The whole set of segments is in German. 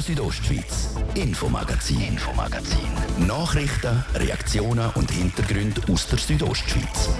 Radio Südostschweiz. Infomagazin. Nachrichten, Reaktionen und Hintergründe aus der Südostschweiz.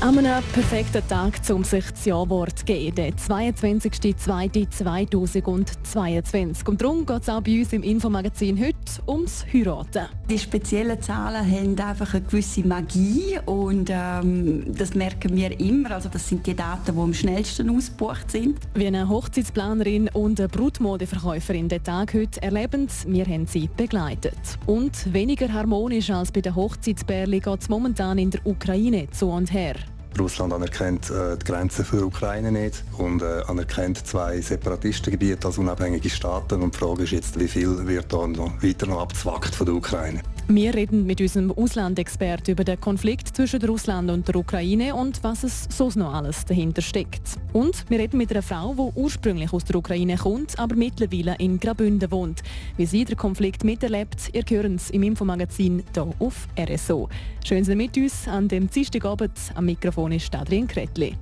An einem perfekten Tag, um sich das Ja-Wort zu geben. Der 22.02.2022. Und darum geht es auch bei uns im Infomagazin heute ums Heiraten. Die speziellen Zahlen haben einfach eine gewisse Magie und das merken wir immer. Also das sind die Daten, die am schnellsten ausgebucht sind. Wie eine Hochzeitsplanerin und eine Brutmodeverkäuferin den Tag heute erleben, wir haben sie begleitet. Und weniger harmonisch als bei den Hochzeitsbärli geht es momentan in der Ukraine zu und her. Russland anerkennt die Grenzen für die Ukraine nicht und anerkennt zwei Separatistengebiete als unabhängige Staaten. Und die Frage ist jetzt, wie viel wird da noch weiter abgezwackt von der Ukraine. Wir reden mit unserem Auslandexperten über den Konflikt zwischen Russland und der Ukraine und was es sonst noch alles dahinter steckt. Und wir reden mit einer Frau, die ursprünglich aus der Ukraine kommt, aber mittlerweile in Graubünden wohnt. Wie sie den Konflikt miterlebt, ihr hört es im Infomagazin hier auf RSO. Schön, dass ihr mit uns an dem Dienstagabend am Mikrofon ist Adrian Kretli.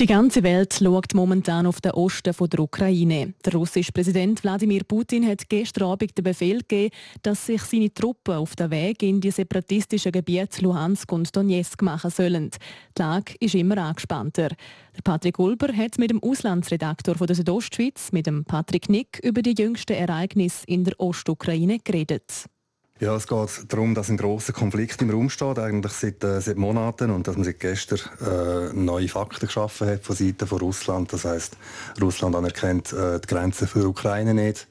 Die ganze Welt schaut momentan auf den Osten der Ukraine. Der russische Präsident Wladimir Putin hat gestern Abend den Befehl gegeben, dass sich seine Truppen auf den Weg in die separatistischen Gebiete Luhansk und Donetsk machen sollen. Die Lage ist immer angespannter. Der Patrick Ulber hat mit dem Auslandsredaktor der Südostschweiz, mit dem Patrick Nick, über die jüngsten Ereignisse in der Ostukraine geredet. Ja, es geht darum, dass ein grosser Konflikt im Raum steht, eigentlich seit Monaten, und dass man seit gestern neue Fakten geschaffen hat von Seiten von Russland. Das heisst, Russland anerkennt die Grenzen für die Ukraine nicht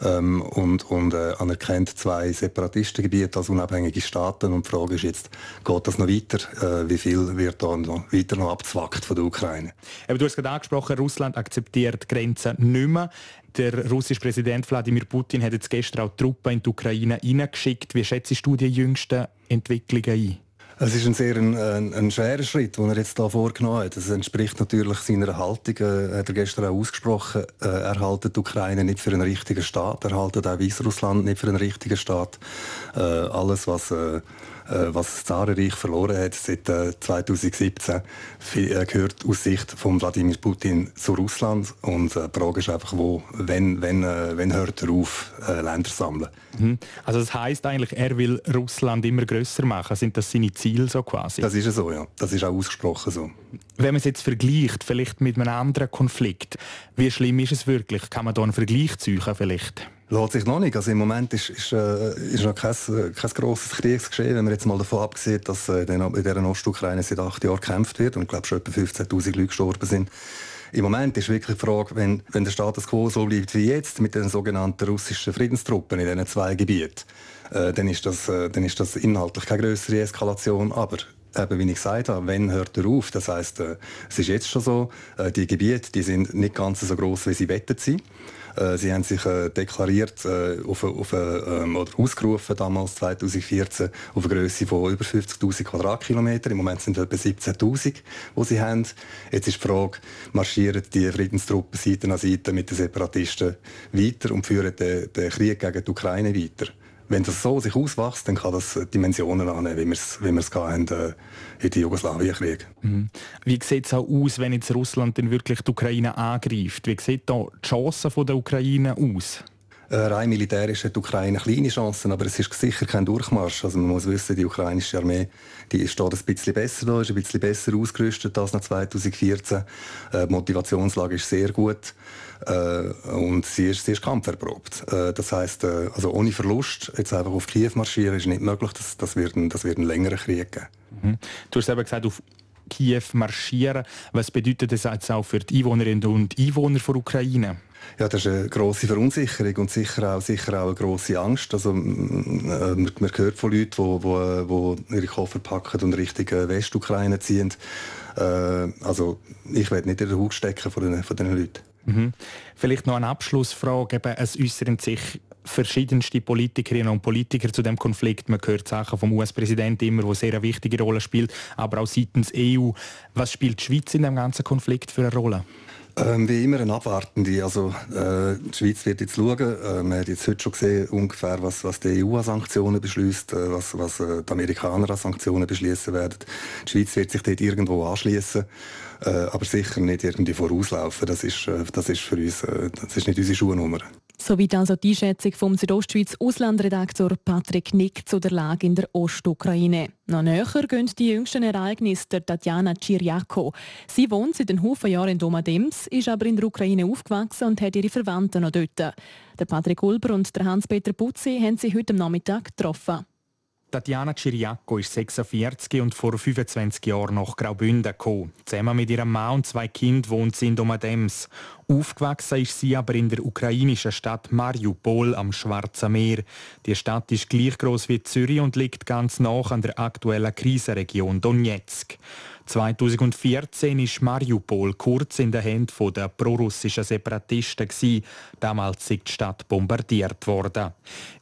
und anerkennt zwei Separatistengebiete als unabhängige Staaten. Und die Frage ist jetzt, geht das noch weiter? Wie viel wird da noch weiter abgezwackt von der Ukraine? Aber du hast es gerade angesprochen, Russland akzeptiert Grenzen nicht mehr. Der russische Präsident Wladimir Putin hat jetzt gestern auch Truppen in die Ukraine hineingeschickt. Wie schätzt du die jüngsten Entwicklungen ein? Es ist ein sehr schwerer Schritt, den er jetzt hier vorgenommen hat. Es entspricht natürlich seiner Haltung, hat er gestern auch ausgesprochen. Er hält die Ukraine nicht für einen richtigen Staat, er hält auch Weißrussland nicht für einen richtigen Staat. Alles, was das Zarenreich verloren hat seit 2017, gehört aus Sicht von Wladimir Putin zu Russland. Und die Frage ist einfach, wann hört er auf, Länder zu sammeln? Mhm. Also das heisst eigentlich, er will Russland immer grösser machen. Sind das seine Ziele so quasi? Das ist so, ja. Das ist auch ausgesprochen so. Wenn man es jetzt vergleicht, vielleicht mit einem anderen Konflikt, wie schlimm ist es wirklich? Kann man da einen Vergleich ziehen vielleicht? Lässt sich noch nicht. Also im Moment ist noch kein grosses Kriegsgeschehen, wenn man jetzt mal davon absieht, dass in dieser Ostukraine seit 8 Jahren gekämpft wird und ich glaube schon etwa 15'000 Leute gestorben sind. Im Moment ist wirklich die Frage, wenn der Status quo so bleibt wie jetzt mit den sogenannten russischen Friedenstruppen in diesen zwei Gebieten, dann ist das inhaltlich keine grössere Eskalation, aber eben, wie ich gesagt habe, wann hört er auf? Das heisst, es ist jetzt schon so, die Gebiete die sind nicht ganz so gross, wie sie wettet sind. Sie haben sich deklariert oder ausgerufen damals 2014 auf eine Grösse von über 50'000 Quadratkilometer. Im Moment sind es etwa 17'000, die sie haben. Jetzt ist die Frage, marschieren die Friedenstruppen Seite an Seite mit den Separatisten weiter und führen den Krieg gegen die Ukraine weiter? Wenn das so sich auswächst, dann kann das Dimensionen annehmen, wie wir es in den Jugoslawienkrieg. Mhm. Wie sieht es auch aus, wenn jetzt Russland dann wirklich die Ukraine angreift? Wie sieht da die Chancen der Ukraine aus? Rein militärisch hat die Ukraine kleine Chancen, aber es ist sicher kein Durchmarsch. Also man muss wissen, die ukrainische Armee die steht ein bisschen besser da, ist ein bisschen besser ausgerüstet als nach 2014. Die Motivationslage ist sehr gut und sie ist kampferprobt. Das heisst, also ohne Verlust jetzt einfach auf Kiew marschieren ist nicht möglich. Das wird einen längeren Krieg geben. Mhm. Du hast eben gesagt, auf Kiew marschieren. Was bedeutet das jetzt auch für die Einwohnerinnen und Einwohner der Ukraine? Ja, das ist eine grosse Verunsicherung und sicher auch eine grosse Angst. Also, man hört von Leuten, die ihre Koffer packen und Richtung Westukraine ziehen. Also ich werde nicht in den Haut stecken von den Leuten. Mhm. Vielleicht noch eine Abschlussfrage. Es äußern sich verschiedenste Politikerinnen und Politiker zu dem Konflikt. Man hört Sachen vom US-Präsidenten immer, die sehr eine wichtige Rolle spielt, aber auch seitens EU. Was spielt die Schweiz in dem ganzen Konflikt für eine Rolle? Wie immer ein Abwartende. Also, die Schweiz wird jetzt schauen. Man hat jetzt heute schon gesehen, ungefähr, was die EU an Sanktionen beschließt, was die Amerikaner an Sanktionen beschließen werden. Die Schweiz wird sich dort irgendwo anschliessen, aber sicher nicht irgendwie vorauslaufen. Das ist für uns das ist nicht unsere Schuhnummer. Soweit also die Einschätzung vom Südostschweiz Auslandredaktor Patrick Nick zu der Lage in der Ostukraine. Noch näher gehen die jüngsten Ereignisse der Tatjana Chiriako. Sie wohnt seit einem Haufen Jahren in Domat/Ems, ist aber in der Ukraine aufgewachsen und hat ihre Verwandten noch dort. Der Patrick Ulber und der Hans-Peter Putzi haben sie heute am Nachmittag getroffen. Tatjana Chiriako ist 46 und vor 25 Jahren nach Graubünden gekommen. Zusammen mit ihrem Mann und zwei Kindern wohnt sie in Domat/Ems. Aufgewachsen ist sie aber in der ukrainischen Stadt Mariupol am Schwarzen Meer. Die Stadt ist gleich gross wie Zürich und liegt ganz nah an der aktuellen Krisenregion Donetsk. 2014 war Mariupol kurz in den Händen der prorussischen Separatisten. Damals sei die Stadt bombardiert worden.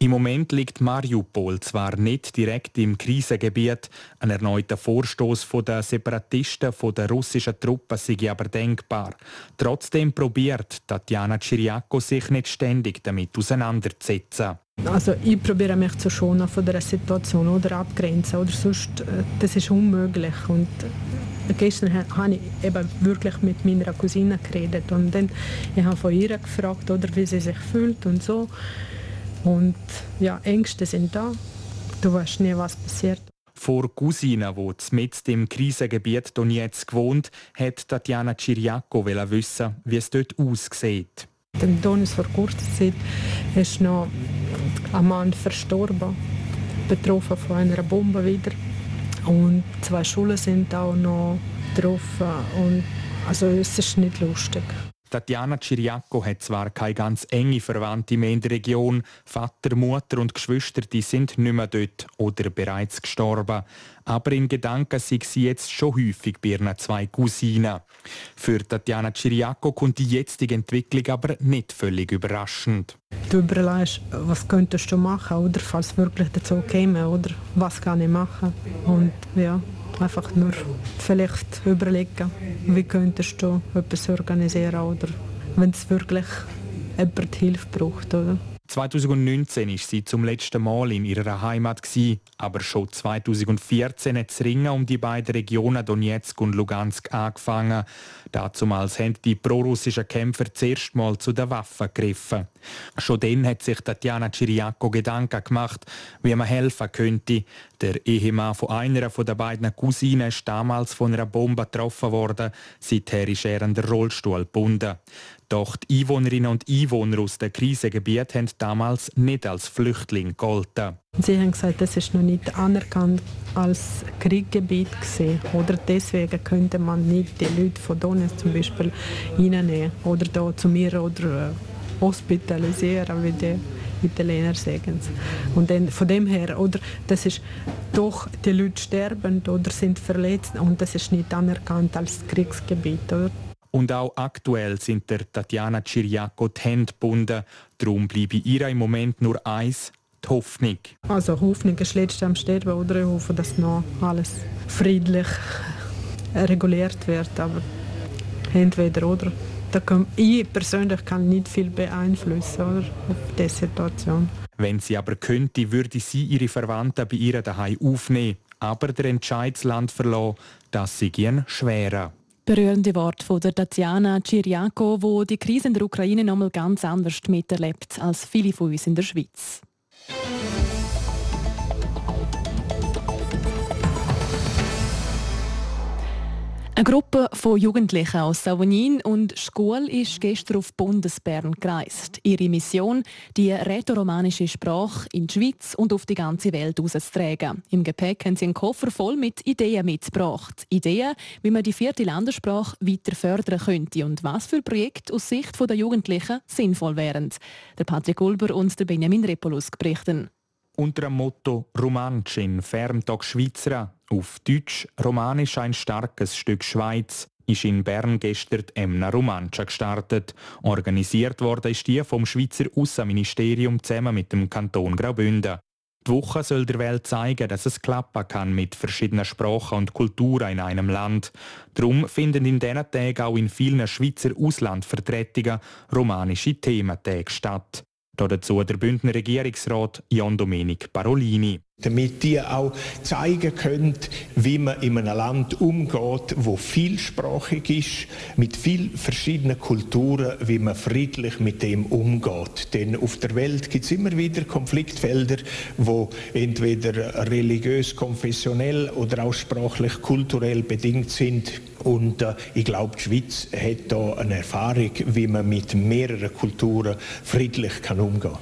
Im Moment liegt Mariupol zwar nicht direkt im Krisengebiet, ein erneuter Vorstoß der Separatisten von den russischen Truppen sei aber denkbar. Trotzdem probiert Tatjana Chiriako sich nicht ständig damit auseinanderzusetzen. Also ich probiere mich zu schonen von der Situation oder abgrenzen oder sonst, das ist unmöglich. Und gestern habe ich eben wirklich mit meiner Cousine geredet und dann ich habe von ihr gefragt, oder, wie sie sich fühlt und so. Und ja, Ängste sind da, du weißt nie, was passiert. Vor Cousine, die mitten im Krisengebiet Donetsk wohnt, hat Tatjana Chiriako wissen, wie es dort aussieht. Im Donetsk vor kurzer Zeit ist noch ein Mann verstorben, betroffen von einer Bombe wieder. Und zwei Schulen sind auch noch betroffen. Und also es ist nicht lustig. Tatjana Chiriako hat zwar keine ganz enge Verwandte mehr in der Region. Vater, Mutter und Geschwister, die sind nicht mehr dort oder bereits gestorben. Aber in Gedanken sind sie jetzt schon häufig bei ihren zwei Cousinen. Für Tatjana Chiriako kommt die jetzige Entwicklung aber nicht völlig überraschend. Du überlegst, was könntest du machen, oder falls wirklich dazu käme, oder was kann ich machen? Und ja, einfach nur vielleicht überlegen, wie könntest du etwas organisieren, oder wenn es wirklich jemand Hilfe braucht, oder? 2019 war sie zum letzten Mal in ihrer Heimat, aber schon 2014 hat das Ringen um die beiden Regionen Donetsk und Luhansk angefangen. Dazumals haben die prorussischen Kämpfer zuerst mal zu den Waffen gegriffen. Schon dann hat sich Tatjana Chiriako Gedanken gemacht, wie man helfen könnte. Der Ehemann von einer der beiden Cousinen ist damals von einer Bombe getroffen worden. Seither ist er an den Rollstuhl gebunden. Doch die Einwohnerinnen und Einwohner aus den Krisengebieten haben damals nicht als Flüchtling gegolten. Sie haben gesagt, das ist noch nicht anerkannt als Kriegsgebiet gewesen. Oder deswegen könnte man nicht die Leute von Donetsk zum Beispiel reinnehmen oder da zu mir oder hospitalisieren, wie die Italiener sagen. Und dann von dem her, oder das ist doch, die Leute sterben oder sind verletzt und das ist nicht anerkannt als Kriegsgebiet, oder? Und auch aktuell sind der Tatjana Chiriako die Hände gebunden. Darum bleibe ihr im Moment nur eins, die Hoffnung. Also Hoffnung ist letztlich am Sterben, oder? Ich hoffe, dass noch alles friedlich reguliert wird. Aber entweder oder. Da kann ich persönlich kann nicht viel beeinflussen, oder, auf diese Situation. Wenn sie aber könnte, würde sie ihre Verwandten bei ihr daheim aufnehmen. Aber der Entscheid, das Land verlassen, das sei ihnen schwerer. Berührende Worte von der Tatjana Chiriako, die die Krise in der Ukraine noch mal ganz anders miterlebt als viele von uns in der Schweiz. Eine Gruppe von Jugendlichen aus Savonin und Schkuhl ist gestern auf Bundesbern gereist. Ihre Mission, die rätoromanische Sprache in die Schweiz und auf die ganze Welt hinauszutragen. Im Gepäck haben sie einen Koffer voll mit Ideen mitgebracht. Ideen, wie man die vierte Landessprache weiter fördern könnte und was für Projekte aus Sicht der Jugendlichen sinnvoll wären. Der Patrick Ulber und der Benjamin Repolus berichten. Unter dem Motto «Romancin, Fermtag Schweizera», auf Deutsch «Romanisch ein starkes Stück Schweiz», ist in Bern gestern die Emna Romancia gestartet. Organisiert worden ist die vom Schweizer Aussenministerium zusammen mit dem Kanton Graubünden. Die Woche soll der Welt zeigen, dass es klappen kann mit verschiedenen Sprachen und Kulturen in einem Land. Darum finden in diesen Tagen auch in vielen Schweizer Auslandvertretungen romanische Thementage statt. Dazu der Bündner Regierungsrat Jon Domeric Parolini. Damit ihr auch zeigen könnt, wie man in einem Land umgeht, wo vielsprachig ist, mit vielen verschiedenen Kulturen, wie man friedlich mit dem umgeht. Denn auf der Welt gibt es immer wieder Konfliktfelder, wo entweder religiös, konfessionell oder auch sprachlich, kulturell bedingt sind. Und ich glaube, die Schweiz hat da eine Erfahrung, wie man mit mehreren Kulturen friedlich kann umgehen kann.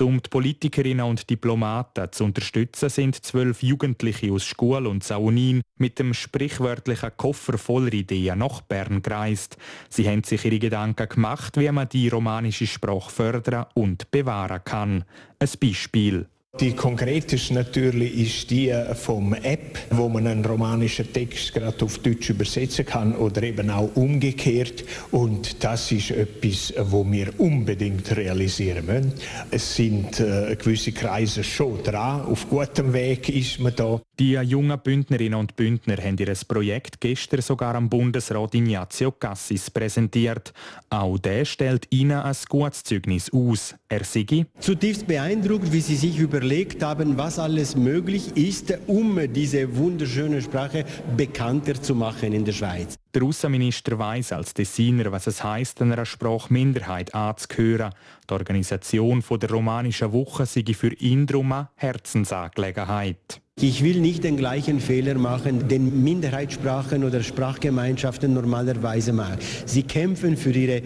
Um die Politikerinnen und Diplomaten zu unterstützen, sind 12 Jugendliche aus Schule und Saunin mit dem sprichwörtlichen Koffer voller Ideen nach Bern gereist. Sie haben sich ihre Gedanken gemacht, wie man die romanische Sprache fördern und bewahren kann. Ein Beispiel. Die konkreteste natürlich ist die vom App, wo man einen romanischen Text gerade auf Deutsch übersetzen kann oder eben auch umgekehrt. Und das ist etwas, wo wir unbedingt realisieren müssen. Es sind gewisse Kreise schon dran. Auf gutem Weg ist man da. Die jungen Bündnerinnen und Bündner haben ihr Projekt gestern sogar am Bundesrat Ignazio Cassis präsentiert. Auch der stellt ihnen ein gutes Zeugnis aus. Er sei zutiefst beeindruckt, wie sie sich überlegt haben, was alles möglich ist, um diese wunderschöne Sprache bekannter zu machen in der Schweiz. Der Aussenminister weiss als Tessiner, was es heisst, einer Sprachminderheit anzuhören. Die Organisation der Romanischen Woche sei für ihn drum eine Herzensangelegenheit. Ich will nicht den gleichen Fehler machen, den Minderheitssprachen oder Sprachgemeinschaften normalerweise machen. Sie kämpfen für ihre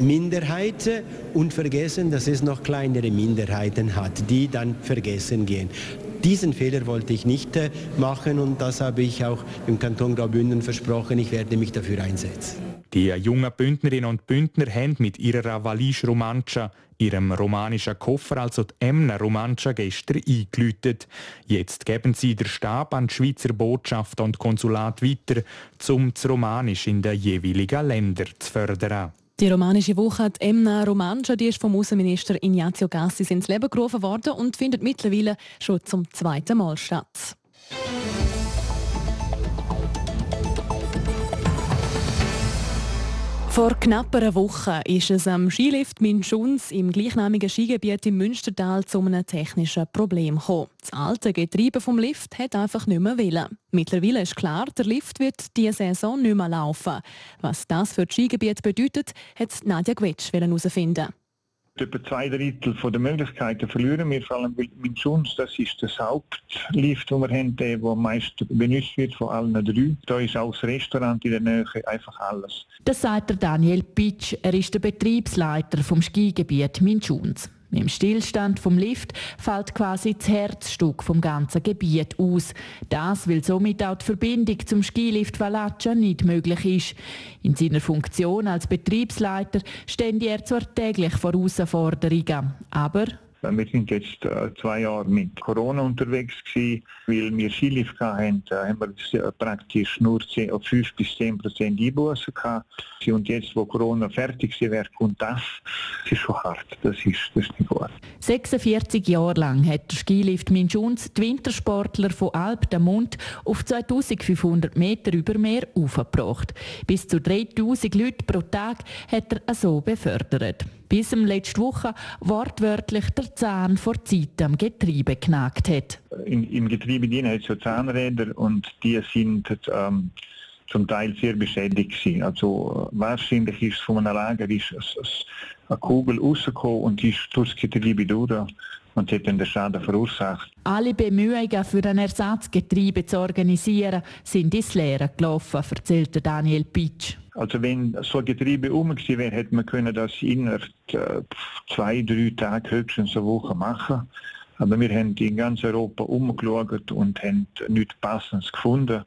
Minderheit und vergessen, dass es noch kleinere Minderheiten hat, die dann vergessen gehen. Diesen Fehler wollte ich nicht machen und das habe ich auch im Kanton Graubünden versprochen. Ich werde mich dafür einsetzen. Die jungen Bündnerinnen und Bündner haben mit ihrer Valise Romancia, ihrem romanischen Koffer, also die Emna Romancia, gestern eingeläutet. Jetzt geben sie den Stab an die Schweizer Botschaft und Konsulat weiter, um das Romanisch in den jeweiligen Ländern zu fördern. Die romanische Woche, die Emna Romancia, die ist vom Außenminister Ignazio Cassis ins Leben gerufen worden und findet mittlerweile schon zum zweiten Mal statt. Vor knapp einer Woche ist es am Skilift Minschuns im gleichnamigen Skigebiet im Münstertal zu einem technischen Problem gekommen. Das alte Getriebe vom Lift hat einfach nicht mehr wollen. Mittlerweile ist klar, der Lift wird diese Saison nicht mehr laufen. Was das für das Skigebiet bedeutet, hat Nadja Gwetsch herausfinden. Etwa 2 Drittel der Möglichkeiten verlieren wir, vor allem Minschuns, das ist das Hauptlift, den wir haben, der am meisten benutzt wird von allen 3. Da ist auch das Restaurant in der Nähe, einfach alles. Das sagt der Daniel Pitsch, er ist der Betriebsleiter vom Skigebiet Minschuns. Mit dem Stillstand vom Lift fällt quasi das Herzstück vom ganzen Gebiet aus. Das, weil somit auch die Verbindung zum Skilift Valaccia nicht möglich ist. In seiner Funktion als Betriebsleiter steht er zwar täglich vor Herausforderungen, aber wir sind jetzt 2 Jahre mit Corona unterwegs gewesen. Weil wir Skilift hatten, haben wir praktisch nur 5 bis 10% Einbußen gehabt. Und jetzt, wo Corona fertig wäre, kommt das. Das ist schon hart. Das ist nicht gut. 46 Jahre lang hat der Skilift Minschuns die Wintersportler von Alp der Mund auf 2500 Meter über Meer aufgebracht. Bis zu 3000 Leute pro Tag hat er so befördert. Bis letzte Woche wortwörtlich der Zahn vor Zeit am Getriebe knackt hat. Im Getriebe drin hat es ja Zahnräder und die sind zum Teil sehr beschädigt gewesen. Also wahrscheinlich ist von einem Lager ist eine Kugel rausgekommen und die ist durch das Getriebe durch. Und hat dann den Schaden verursacht. Alle Bemühungen, für ein Ersatzgetriebe zu organisieren, sind ins Leere gelaufen, erzählte Daniel Pitsch. Also wenn so ein Getriebe umgegangen wäre, hätte man können das innerhalb 2-3 Tage, höchstens eine Woche machen. Aber wir haben in ganz Europa umgeschaut und haben nichts Passendes gefunden.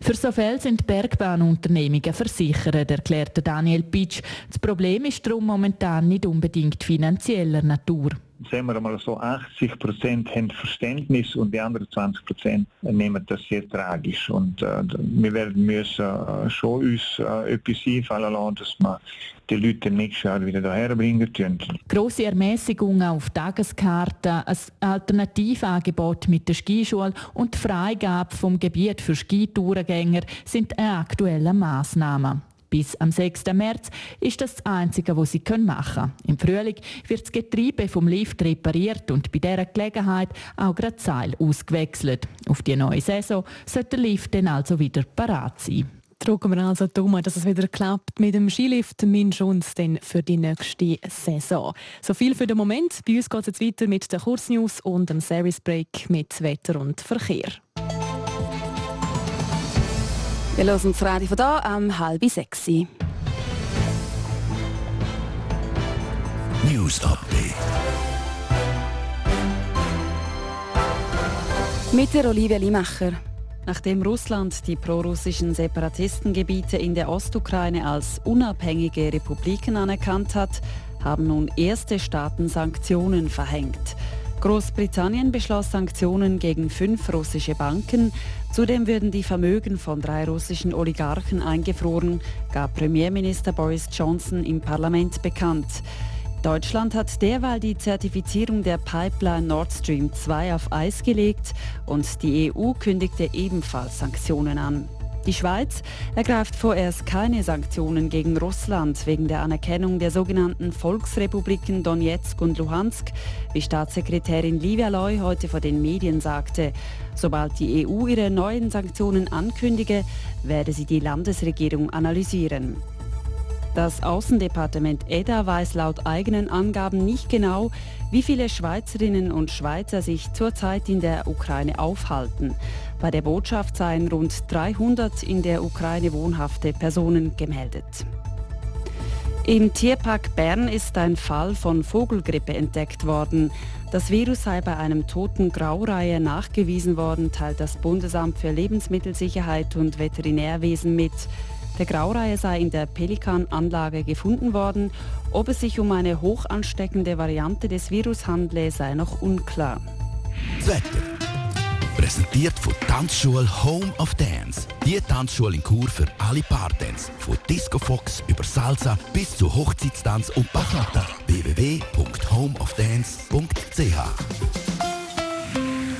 Für so Fälle sind Bergbahnunternehmungen versichert, erklärte Daniel Pitsch. Das Problem ist darum momentan nicht unbedingt finanzieller Natur. sagen wir mal so, 80% haben Verständnis und die anderen 20% nehmen das sehr tragisch. Und wir werden müssen schon uns etwas einfallen lassen, dass wir die Leute nächstes Jahr wieder hierher bringen können. Grosse Ermäßigungen auf Tageskarten, ein Alternativangebot mit der Skischule und die Freigabe vom Gebiet für Skitourengänger sind eine aktuelle Massnahmen. Bis am 6. März ist das Einzige, was sie machen können. Im Frühling wird das Getriebe vom Lift repariert und bei dieser Gelegenheit auch gerade das Seil ausgewechselt. Auf die neue Saison sollte der Lift dann also wieder parat sein. Drücken wir also Daumen, dass es wieder klappt mit dem Skilift Minschuns denn für die nächste Saison. So viel für den Moment. Bei uns geht es jetzt weiter mit den Kursnews und dem Service Break mit Wetter und Verkehr. Wir hören das Radio von da am 5:30. News Update mit der Olivia Limacher. Nachdem Russland die prorussischen Separatistengebiete in der Ostukraine als unabhängige Republiken anerkannt hat, haben nun erste Staaten Sanktionen verhängt. Großbritannien beschloss Sanktionen gegen 5 russische Banken. Zudem würden die Vermögen von 3 russischen Oligarchen eingefroren, gab Premierminister Boris Johnson im Parlament bekannt. Deutschland hat derweil die Zertifizierung der Pipeline Nord Stream 2 auf Eis gelegt und die EU kündigte ebenfalls Sanktionen an. Die Schweiz ergreift vorerst keine Sanktionen gegen Russland wegen der Anerkennung der sogenannten Volksrepubliken Donetsk und Luhansk, wie Staatssekretärin Livia Leu heute vor den Medien sagte. Sobald die EU ihre neuen Sanktionen ankündige, werde sie die Landesregierung analysieren. Das Außendepartement EDA weiß laut eigenen Angaben nicht genau, wie viele Schweizerinnen und Schweizer sich zurzeit in der Ukraine aufhalten. Bei der Botschaft seien rund 300 in der Ukraine wohnhafte Personen gemeldet. Im Tierpark Bern ist ein Fall von Vogelgrippe entdeckt worden. Das Virus sei bei einem toten Graureiher nachgewiesen worden, teilt das Bundesamt für Lebensmittelsicherheit und Veterinärwesen mit. Der Graureiher sei in der Pelikan-Anlage gefunden worden. Ob es sich um eine hoch ansteckende Variante des Virus handle, sei noch unklar. Das Wetter. Präsentiert von Tanzschule Home of Dance. Die Tanzschule in Chur für alle Partys. Von Disco Fox über Salsa bis zu Hochzeitstanz und Bachata. www.homeofdance.ch.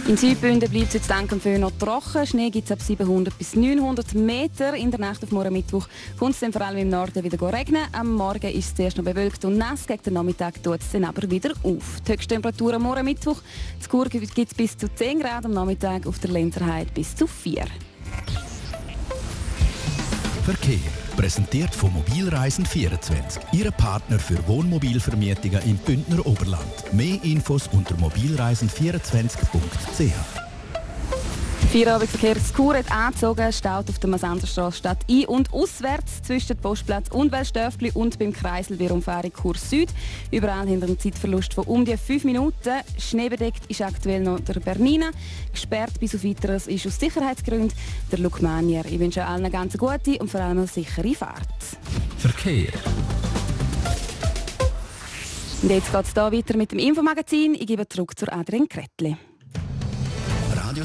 In Südbünden bleibt es jetzt dank dem Föhn noch trocken. Schnee gibt es ab 700 bis 900 Meter. In der Nacht auf morgen Mittwoch kommt es dann vor allem im Norden wieder regnen. Am Morgen ist es zuerst noch bewölkt und nass. Gegen den Nachmittag tut es dann aber wieder auf. Die höchste Temperatur am morgen Mittwoch. In Chur gibt es bis zu 10 Grad, am Nachmittag auf der Lenzerheide bis zu 4. Verkehr. Präsentiert von Mobilreisen24, Ihrem Partner für Wohnmobilvermietungen im Bündner Oberland. Mehr Infos unter mobilreisen24.ch. Feierabendverkehr in Chur hat angezogen, staut auf der Masanderstrasse Stadt ein- und auswärts zwischen dem Postplatz und Wellstörfli und beim Kreisel bei Umfahrung Chur Süd. Überall hinter einem Zeitverlust von um die 5 Minuten. Schneebedeckt ist aktuell noch der Bernina. Gesperrt bis auf Weiteres ist aus Sicherheitsgründen der Lugmanier. Ich wünsche allen eine ganz gute und vor allem eine sichere Fahrt. Verkehr. Und jetzt geht es hier weiter mit dem Infomagazin. Ich gebe zurück zur Adrian Kretli. Radio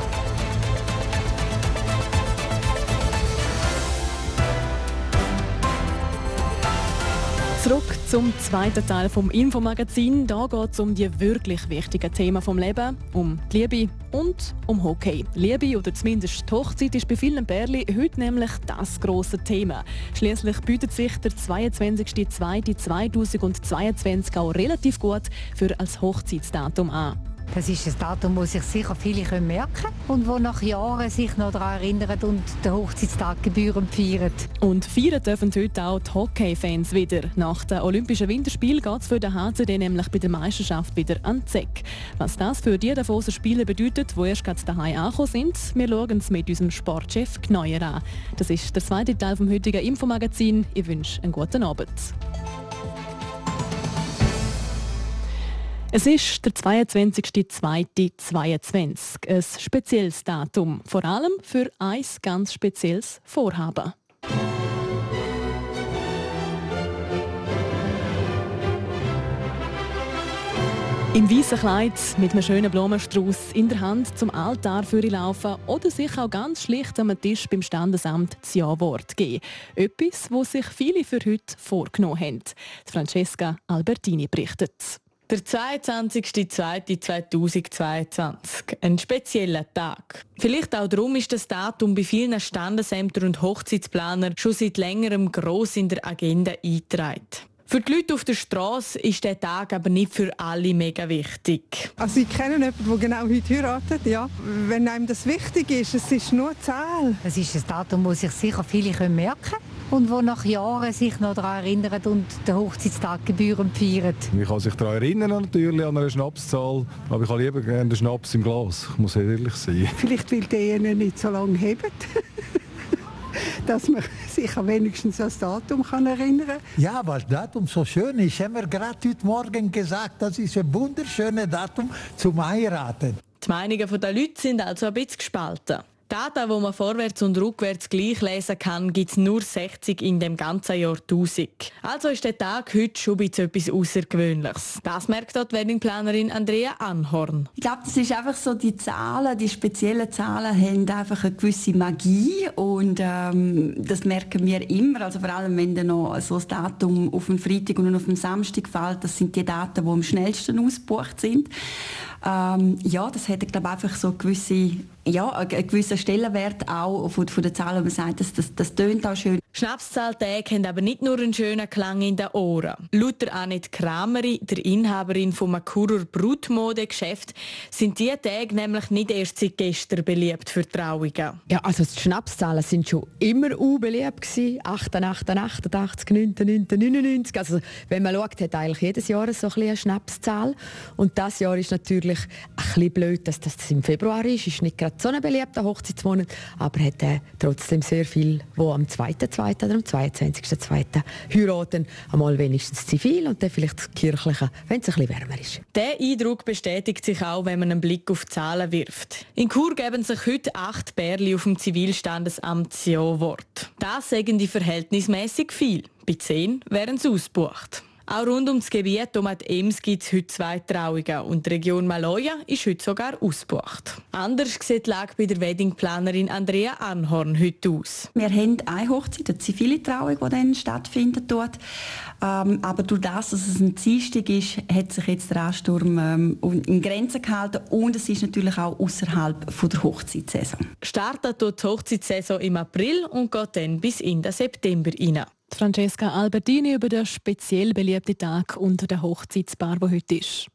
Zurück zum zweiten Teil vom Infomagazin. Da geht es um die wirklich wichtigen Themen vom Leben, um die Liebe und um Hockey. Liebe oder zumindest die Hochzeit ist bei vielen Pärchen heute nämlich das grosse Thema. Schliesslich bietet sich der 22.02.2022 auch relativ gut für als Hochzeitsdatum an. Das ist ein Datum, das sich sicher viele merken können und wo nach Jahren sich noch daran erinnern und den Hochzeitstag gebührend feiern. Und feiern dürfen heute auch die Hockey-Fans wieder. Nach den Olympischen Winterspielen geht es für den HCD nämlich bei der Meisterschaft wieder an die Säcke. Was das für die Davoser Spieler bedeutet, die erst gerade daheim angekommen sind, wir schauen es mit unserem Sportchef Gneuer an. Das ist der zweite Teil vom heutigen Infomagazin. Ich wünsche einen guten Abend. Es ist der 22.02.22, ein spezielles Datum, vor allem für ein ganz spezielles Vorhaben. Im weißen Kleid, mit einem schönen Blumenstrauß in der Hand zum Altar laufen oder sich auch ganz schlicht am Tisch beim Standesamt das Ja-Wort geben. Etwas, was sich viele für heute vorgenommen haben. Francesca Albertini berichtet. Der 22.02.2022. Ein spezieller Tag. Vielleicht auch darum ist das Datum bei vielen Standesämtern und Hochzeitsplanern schon seit längerem gross in der Agenda eingetragen. Für die Leute auf der Straße ist der Tag aber nicht für alle mega wichtig. Also ich kenne jemanden, der genau heute heiratet. Ja. Wenn einem das wichtig ist, es ist nur eine Zahl. Es ist ein Datum, das sich sicher viele merken können und wo nach Jahren sich noch daran erinnern und den Hochzeitstag gebührend feiern. Ich kann sich daran erinnern, natürlich an eine Schnapszahl, aber ich habe lieber gerne den Schnaps im Glas. Ich muss ehrlich sein. Vielleicht will derjenige nicht so lange heben. Dass man sich wenigstens an das Datum erinnern kann. Ja, weil das Datum so schön ist, haben wir gerade heute Morgen gesagt, das ist ein wunderschönes Datum zum Heiraten. Die Meinungen der Leute sind also ein bisschen gespalten. Daten, die man vorwärts und rückwärts gleich lesen kann, gibt es nur 60 in dem ganzen Jahr 1000. Also ist der Tag heute schon etwas Außergewöhnliches. Das merkt auch die Weddingplanerin Andrea Anhorn. Ich glaube, das ist einfach so, die Zahlen, die speziellen Zahlen haben einfach eine gewisse Magie und das merken wir immer. Also vor allem, wenn dann noch so ein Datum auf dem Freitag und auf dem Samstag fällt, das sind die Daten, die am schnellsten ausgebucht sind. Ja, das hat, glaube ich, einfach so gewisse, ja, einen gewissen Stellenwert auch von den Zahlen, wo man sagt, das tönt auch schön. Schnapszahltage haben aber nicht nur einen schönen Klang in den Ohren. Laut Annette Krameri, der Inhaberin vom Akurer Brutmode-Geschäft, sind diese Tage nämlich nicht erst seit gestern beliebt für Trauungen. Ja, also die Schnapszahlen sind schon immer unbeliebt gewesen. 88, 88, 99, 99. Also wenn man schaut, hat eigentlich jedes Jahr so ein bisschen eine Schnapszahl. Und das Jahr ist natürlich ein bisschen blöd, dass das im Februar ist. Ist nicht gerade so ein beliebter Hochzeitsmonat, aber hat trotzdem sehr viel, wo am 2.2. oder am 22.2. heiraten, einmal wenigstens zivil und dann vielleicht das Kirchliche, wenn es ein bisschen wärmer ist. Der Eindruck bestätigt sich auch, wenn man einen Blick auf die Zahlen wirft. In Chur geben sich heute 8 Bärli auf dem Zivilstandesamt das Ja-Wort. Das sagen die verhältnismäßig viel. Bei 10 wären sie ausgebucht. Auch rund ums Gebiet Domat/Ems gibt es heute 2 Trauungen und die Region Maloja ist heute sogar ausgebucht. Anders sieht die Lage bei der Weddingplanerin Andrea Anhorn heute aus. Wir haben eine Hochzeit, eine zivile Trauung, die dann stattfindet dort. Aber durch das, dass es ein Dienstag ist, hat sich jetzt der Ansturm in Grenzen gehalten und es ist natürlich auch außerhalb der Hochzeitssaison. Startet die Hochzeitssaison im April und geht dann bis in den September hinein. Francesca Albertini über den speziell beliebten Tag unter der Hochzeitspaar, der heute ist.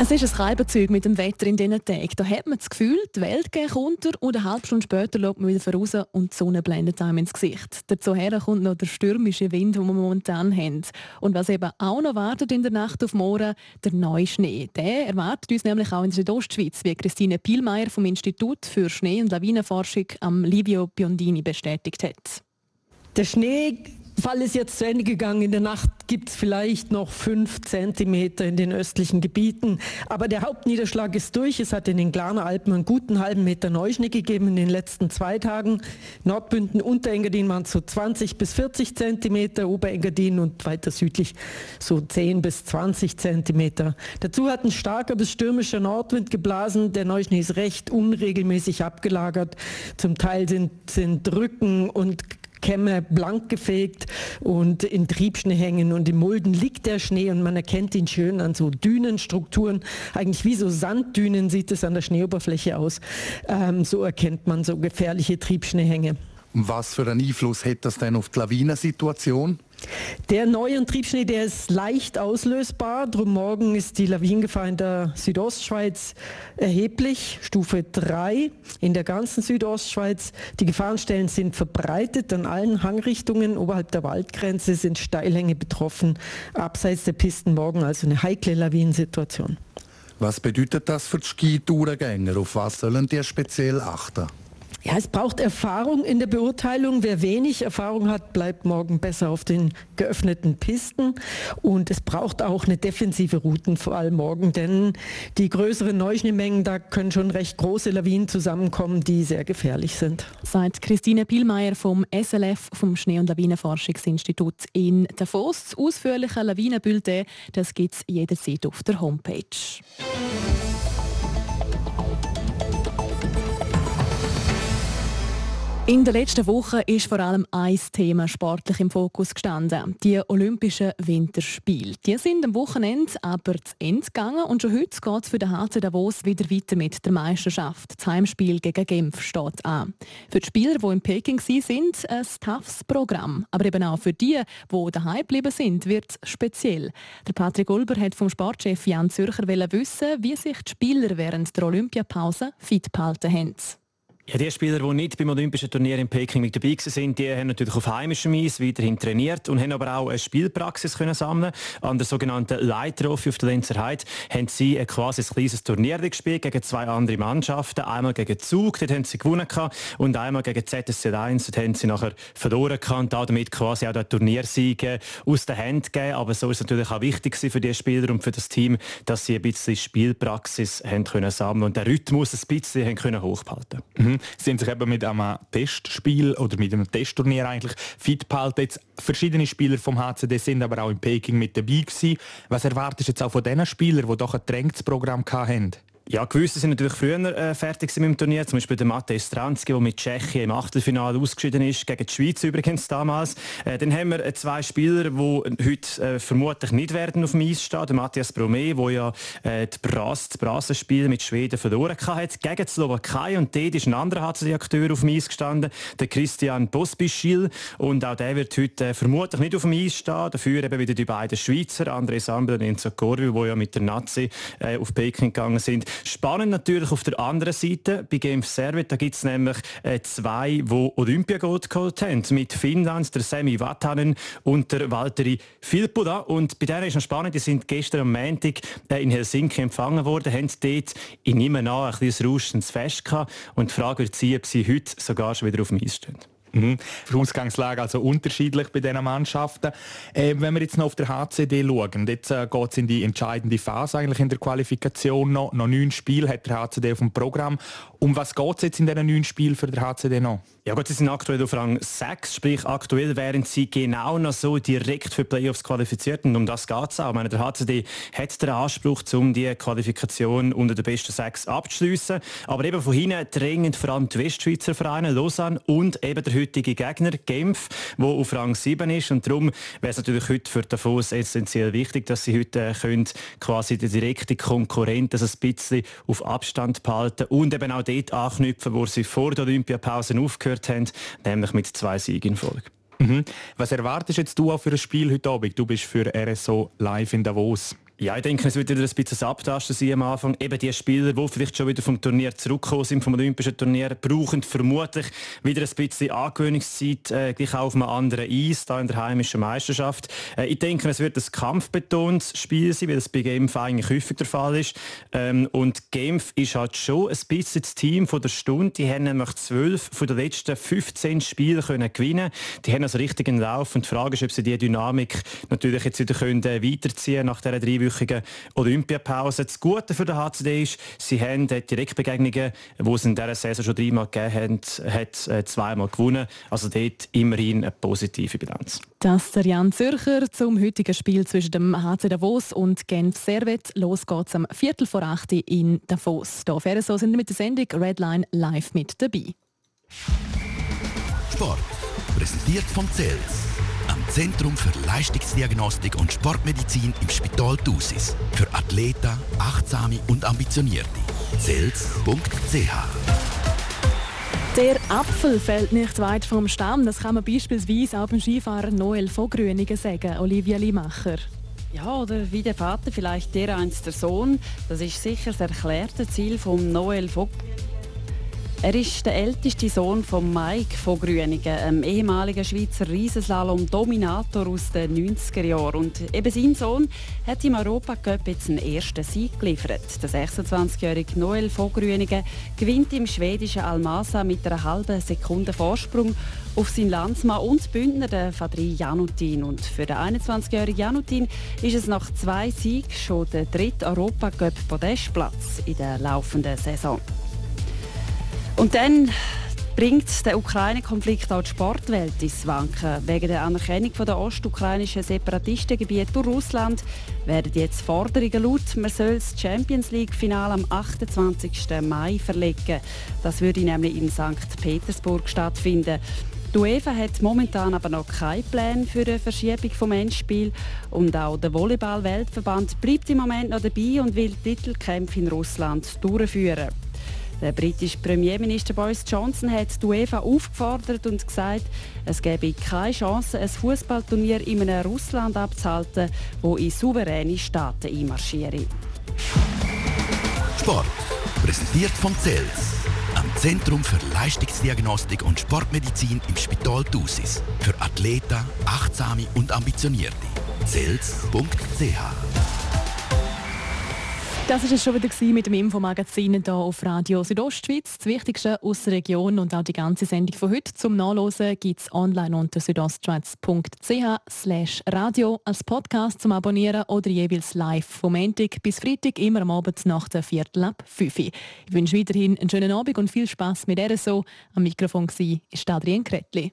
Es ist ein Reibenzug mit dem Wetter in diesen Tagen. Da hat man das Gefühl, die Welt geht unter und eine halbe Stunde später schaut man wieder voraus und die Sonne blendet einem ins Gesicht. Dazu kommt noch der stürmische Wind, den wir momentan haben. Und was eben auch noch wartet in der Nacht auf morgen, der neue Schnee. Der erwartet uns nämlich auch in der Südostschweiz, wie Christine Pielmeier vom Institut für Schnee- und Lawinenforschung am Livia Biondini bestätigt hat. Der Schnee... Fall ist jetzt zu Ende gegangen. In der Nacht gibt es vielleicht noch 5 Zentimeter in den östlichen Gebieten. Aber der Hauptniederschlag ist durch. Es hat in den Glarner Alpen einen guten halben Meter Neuschnee gegeben in den letzten 2 Tagen. Nordbünden, Unterengadin waren so 20 bis 40 Zentimeter, Oberengadin und weiter südlich so 10 bis 20 Zentimeter. Dazu hat ein starker bis stürmischer Nordwind geblasen. Der Neuschnee ist recht unregelmäßig abgelagert. Zum Teil sind Rücken und Kämme blank gefegt und in Triebschneehängen und in Mulden liegt der Schnee und man erkennt ihn schön an so Dünenstrukturen. Eigentlich wie so Sanddünen sieht es an der Schneeoberfläche aus. So erkennt man so gefährliche Triebschneehänge. Was für einen Einfluss hat das denn auf die Lawinensituation? Der neue Triebschnee, der ist leicht auslösbar. Drum morgen ist die Lawinengefahr in der Südostschweiz erheblich. Stufe 3 in der ganzen Südostschweiz. Die Gefahrenstellen sind verbreitet an allen Hangrichtungen. Oberhalb der Waldgrenze sind Steilhänge betroffen. Abseits der Pisten morgen also eine heikle Lawinensituation. Was bedeutet das für die Skitourengänger? Auf was sollen die speziell achten? Ja, es braucht Erfahrung in der Beurteilung. Wer wenig Erfahrung hat, bleibt morgen besser auf den geöffneten Pisten. Und es braucht auch eine defensive Routenwahl morgen, denn die größeren Neuschneemengen, da können schon recht große Lawinen zusammenkommen, die sehr gefährlich sind. Seit Christine Pielmeier vom SLF, vom Schnee- und Lawinenforschungsinstitut in Davos. Das ausführliche Lawinenbulletin, das gibt es jederzeit auf der Homepage. In den letzten Wochen ist vor allem ein Thema sportlich im Fokus gestanden. Die Olympischen Winterspiele. Die sind am Wochenende aber zu Ende gegangen und schon heute geht es für den HC Davos wieder weiter mit der Meisterschaft. Das Heimspiel gegen Genf steht an. Für die Spieler, die in Peking sind, ein toughes Programm. Aber eben auch für die, die daheim geblieben sind, wird es speziell. Der Patrick Ulber hat vom Sportchef Jan Zürcher wissen, wie sich die Spieler während der Olympiapause fit behalten haben. Ja, die Spieler, die nicht beim Olympischen Turnier in Peking mit dabei waren, die haben natürlich auf heimischem Eis weiterhin trainiert und haben aber auch eine Spielpraxis können sammeln. An der sogenannten Leitrophy auf der Lenzer Heide haben sie quasi ein kleines Turnier gespielt gegen zwei andere Mannschaften. Einmal gegen Zug, dort haben sie gewonnen, und einmal gegen ZSC1, dort haben sie nachher verloren und damit quasi auch den Turniersieg aus der Hand gegeben. Aber so ist es natürlich auch wichtig für die Spieler und für das Team, dass sie ein bisschen Spielpraxis haben können sammeln und den Rhythmus ein bisschen haben können hochhalten. Sie haben sich eben mit einem Testspiel oder mit einem Testturnier eigentlich fit behalten. Jetzt verschiedene Spieler vom HCD sind aber auch in Peking mit dabei gewesen. Was erwartest du jetzt auch von diesen Spielern, die doch ein gedrängtes Programm hatten? Ja, gewisse sind natürlich früher fertig mit dem Turnier, zum Beispiel der Matej Stranski, der mit Tschechien im Achtelfinale ausgeschieden ist, gegen die Schweiz übrigens damals. Dann haben wir zwei Spieler, die heute vermutlich nicht werden auf dem Eis stehen. Der Matthias Bromé, der ja das Brasenspiel mit Schweden verloren hat, gegen die Slowakei, und dort ist ein anderer HCD-Akteur auf dem Eis gestanden, der Christian Pospischil, und auch der wird heute vermutlich nicht auf dem Eis stehen. Dafür eben wieder die beiden Schweizer, André Sambel und Enzo Corvi, die ja mit der Nazi auf Peking gegangen sind. Spannend natürlich auf der anderen Seite, bei Genf Servet, da gibt es nämlich zwei, die Olympiagold geholt haben, mit Finnland, der Sami Vatanen und der Valtteri Filppula. Und bei denen ist noch spannend, die sind gestern am Montag in Helsinki empfangen worden, haben dort in nehme an ein bisschen rauschendes Fest gehabt, und die Frage wird sein, ob sie heute sogar schon wieder auf dem Eis stehen. Die Ausgangslage also unterschiedlich bei diesen Mannschaften. Wenn wir jetzt noch auf der HCD schauen, jetzt geht es in die entscheidende Phase eigentlich in der Qualifikation noch. Noch 9 Spiele hat der HCD auf dem Programm. Um was geht es jetzt in diesen 9 Spielen für den HCD noch? Ja gut, sie sind aktuell auf Rang 6, sprich aktuell wären sie genau noch so direkt für Playoffs qualifiziert, und um das geht es auch. Ich meine, der HCD hat den Anspruch, um die Qualifikation unter den besten 6 abzuschliessen. Aber eben von hinten drängen vor allem die Westschweizer Vereine, Lausanne und eben der heutige Gegner, Genf, der auf Rang 7 ist. Und darum wäre es natürlich heute für Davos essentiell wichtig, dass sie heute können quasi den direkten Konkurrenten also ein bisschen auf Abstand behalten und eben auch dort anknüpfen, wo sie vor der Olympiapause aufgehört haben, nämlich mit 2 Siegen in Folge. Was erwartest jetzt du auch für ein Spiel heute Abend? Du bist für RSO live in Davos. Ja, ich denke, es wird wieder ein bisschen abtasten sein am Anfang. Eben die Spieler, die vielleicht schon wieder vom Turnier zurückgekommen sind, vom Olympischen Turnier, brauchen vermutlich wieder ein bisschen Angewöhnungszeit, gleich auch auf einem anderen Eis, da in der heimischen Meisterschaft. Ich denke, es wird ein kampfbetontes Spiel sein, weil das bei Genf eigentlich häufig der Fall ist. Und Genf ist halt schon ein bisschen das Team von der Stunde. Die haben nämlich 12 von den letzten 15 Spielen können gewinnen. Die haben also richtig einen Lauf, und die Frage ist, ob sie diese Dynamik natürlich jetzt wieder können weiterziehen nach dieser 3 Olympiapause. Das Gute für den HCD ist, sie haben Direktbegegnungen, die es in dieser Saison schon 3-mal gegeben hat, 2-mal gewonnen. Also dort immerhin eine positive Bilanz. Das der Jan Zürcher zum heutigen Spiel zwischen dem HC Davos und Genf Servet. Los geht's am 7:45 in Davos. Hier auf RSO sind wir mit der Sendung Redline live mit dabei. Sport, präsentiert vom CELS. Zentrum für Leistungsdiagnostik und Sportmedizin im Spital Thusis. Für Athleten, Achtsame und Ambitionierte. CELS.ch. Der Apfel fällt nicht weit vom Stamm. Das kann man beispielsweise auch beim Skifahrer Noel von Grüningen sagen. Olivia Limacher. Ja, oder wie der Vater, vielleicht dereinst der Sohn. Das ist sicher das erklärte Ziel von Noel von Grüningen. Er ist der älteste Sohn von Mike von Grünigen, einem ehemaligen Schweizer Riesenslalom-Dominator aus den 90er Jahren. Und eben sein Sohn hat im Europacup jetzt den ersten Sieg geliefert. Der 26-jährige Noel von Grünigen gewinnt im schwedischen Almasa mit einer halben Sekunde Vorsprung auf seinen Landsmann und Bündner, den Fadri Janutin. Und für den 21-jährigen Janutin ist es nach 2 Siegen schon der dritte Europacup-Podestplatz in der laufenden Saison. Und dann bringt der Ukraine-Konflikt auch die Sportwelt ins Wanken. Wegen der Anerkennung der ostukrainischen Separatistengebiete durch Russland werden jetzt Forderungen laut. Man soll das Champions-League-Finale am 28. Mai verlegen. Das würde nämlich in St. Petersburg stattfinden. Die UEFA hat momentan aber noch keinen Plan für eine Verschiebung vom Endspiel. Und auch der Volleyball-Weltverband bleibt im Moment noch dabei und will Titelkämpfe in Russland durchführen. Der britische Premierminister Boris Johnson hat die UEFA aufgefordert und gesagt, es gebe keine Chance, ein Fußballturnier in einem Russland abzuhalten, wo in souveräne Staaten einmarschiere. Sport, präsentiert vom CELS, am Zentrum für Leistungsdiagnostik und Sportmedizin im Spital Thusis. Für Athleten, Achtsame und Ambitionierte. CELS.ch. Das war es schon wieder mit dem Infomagazin hier auf Radio Südostschweiz. Das Wichtigste aus der Region und auch die ganze Sendung von heute zum Nachlesen gibt es online unter südostschweiz.ch/radio, als Podcast zum Abonnieren oder jeweils live vom Montag bis Freitag, immer am Abend nach der 17:15. Ich wünsche weiterhin einen schönen Abend und viel Spass mit RSO. Am Mikrofon war Adrienne Kretli.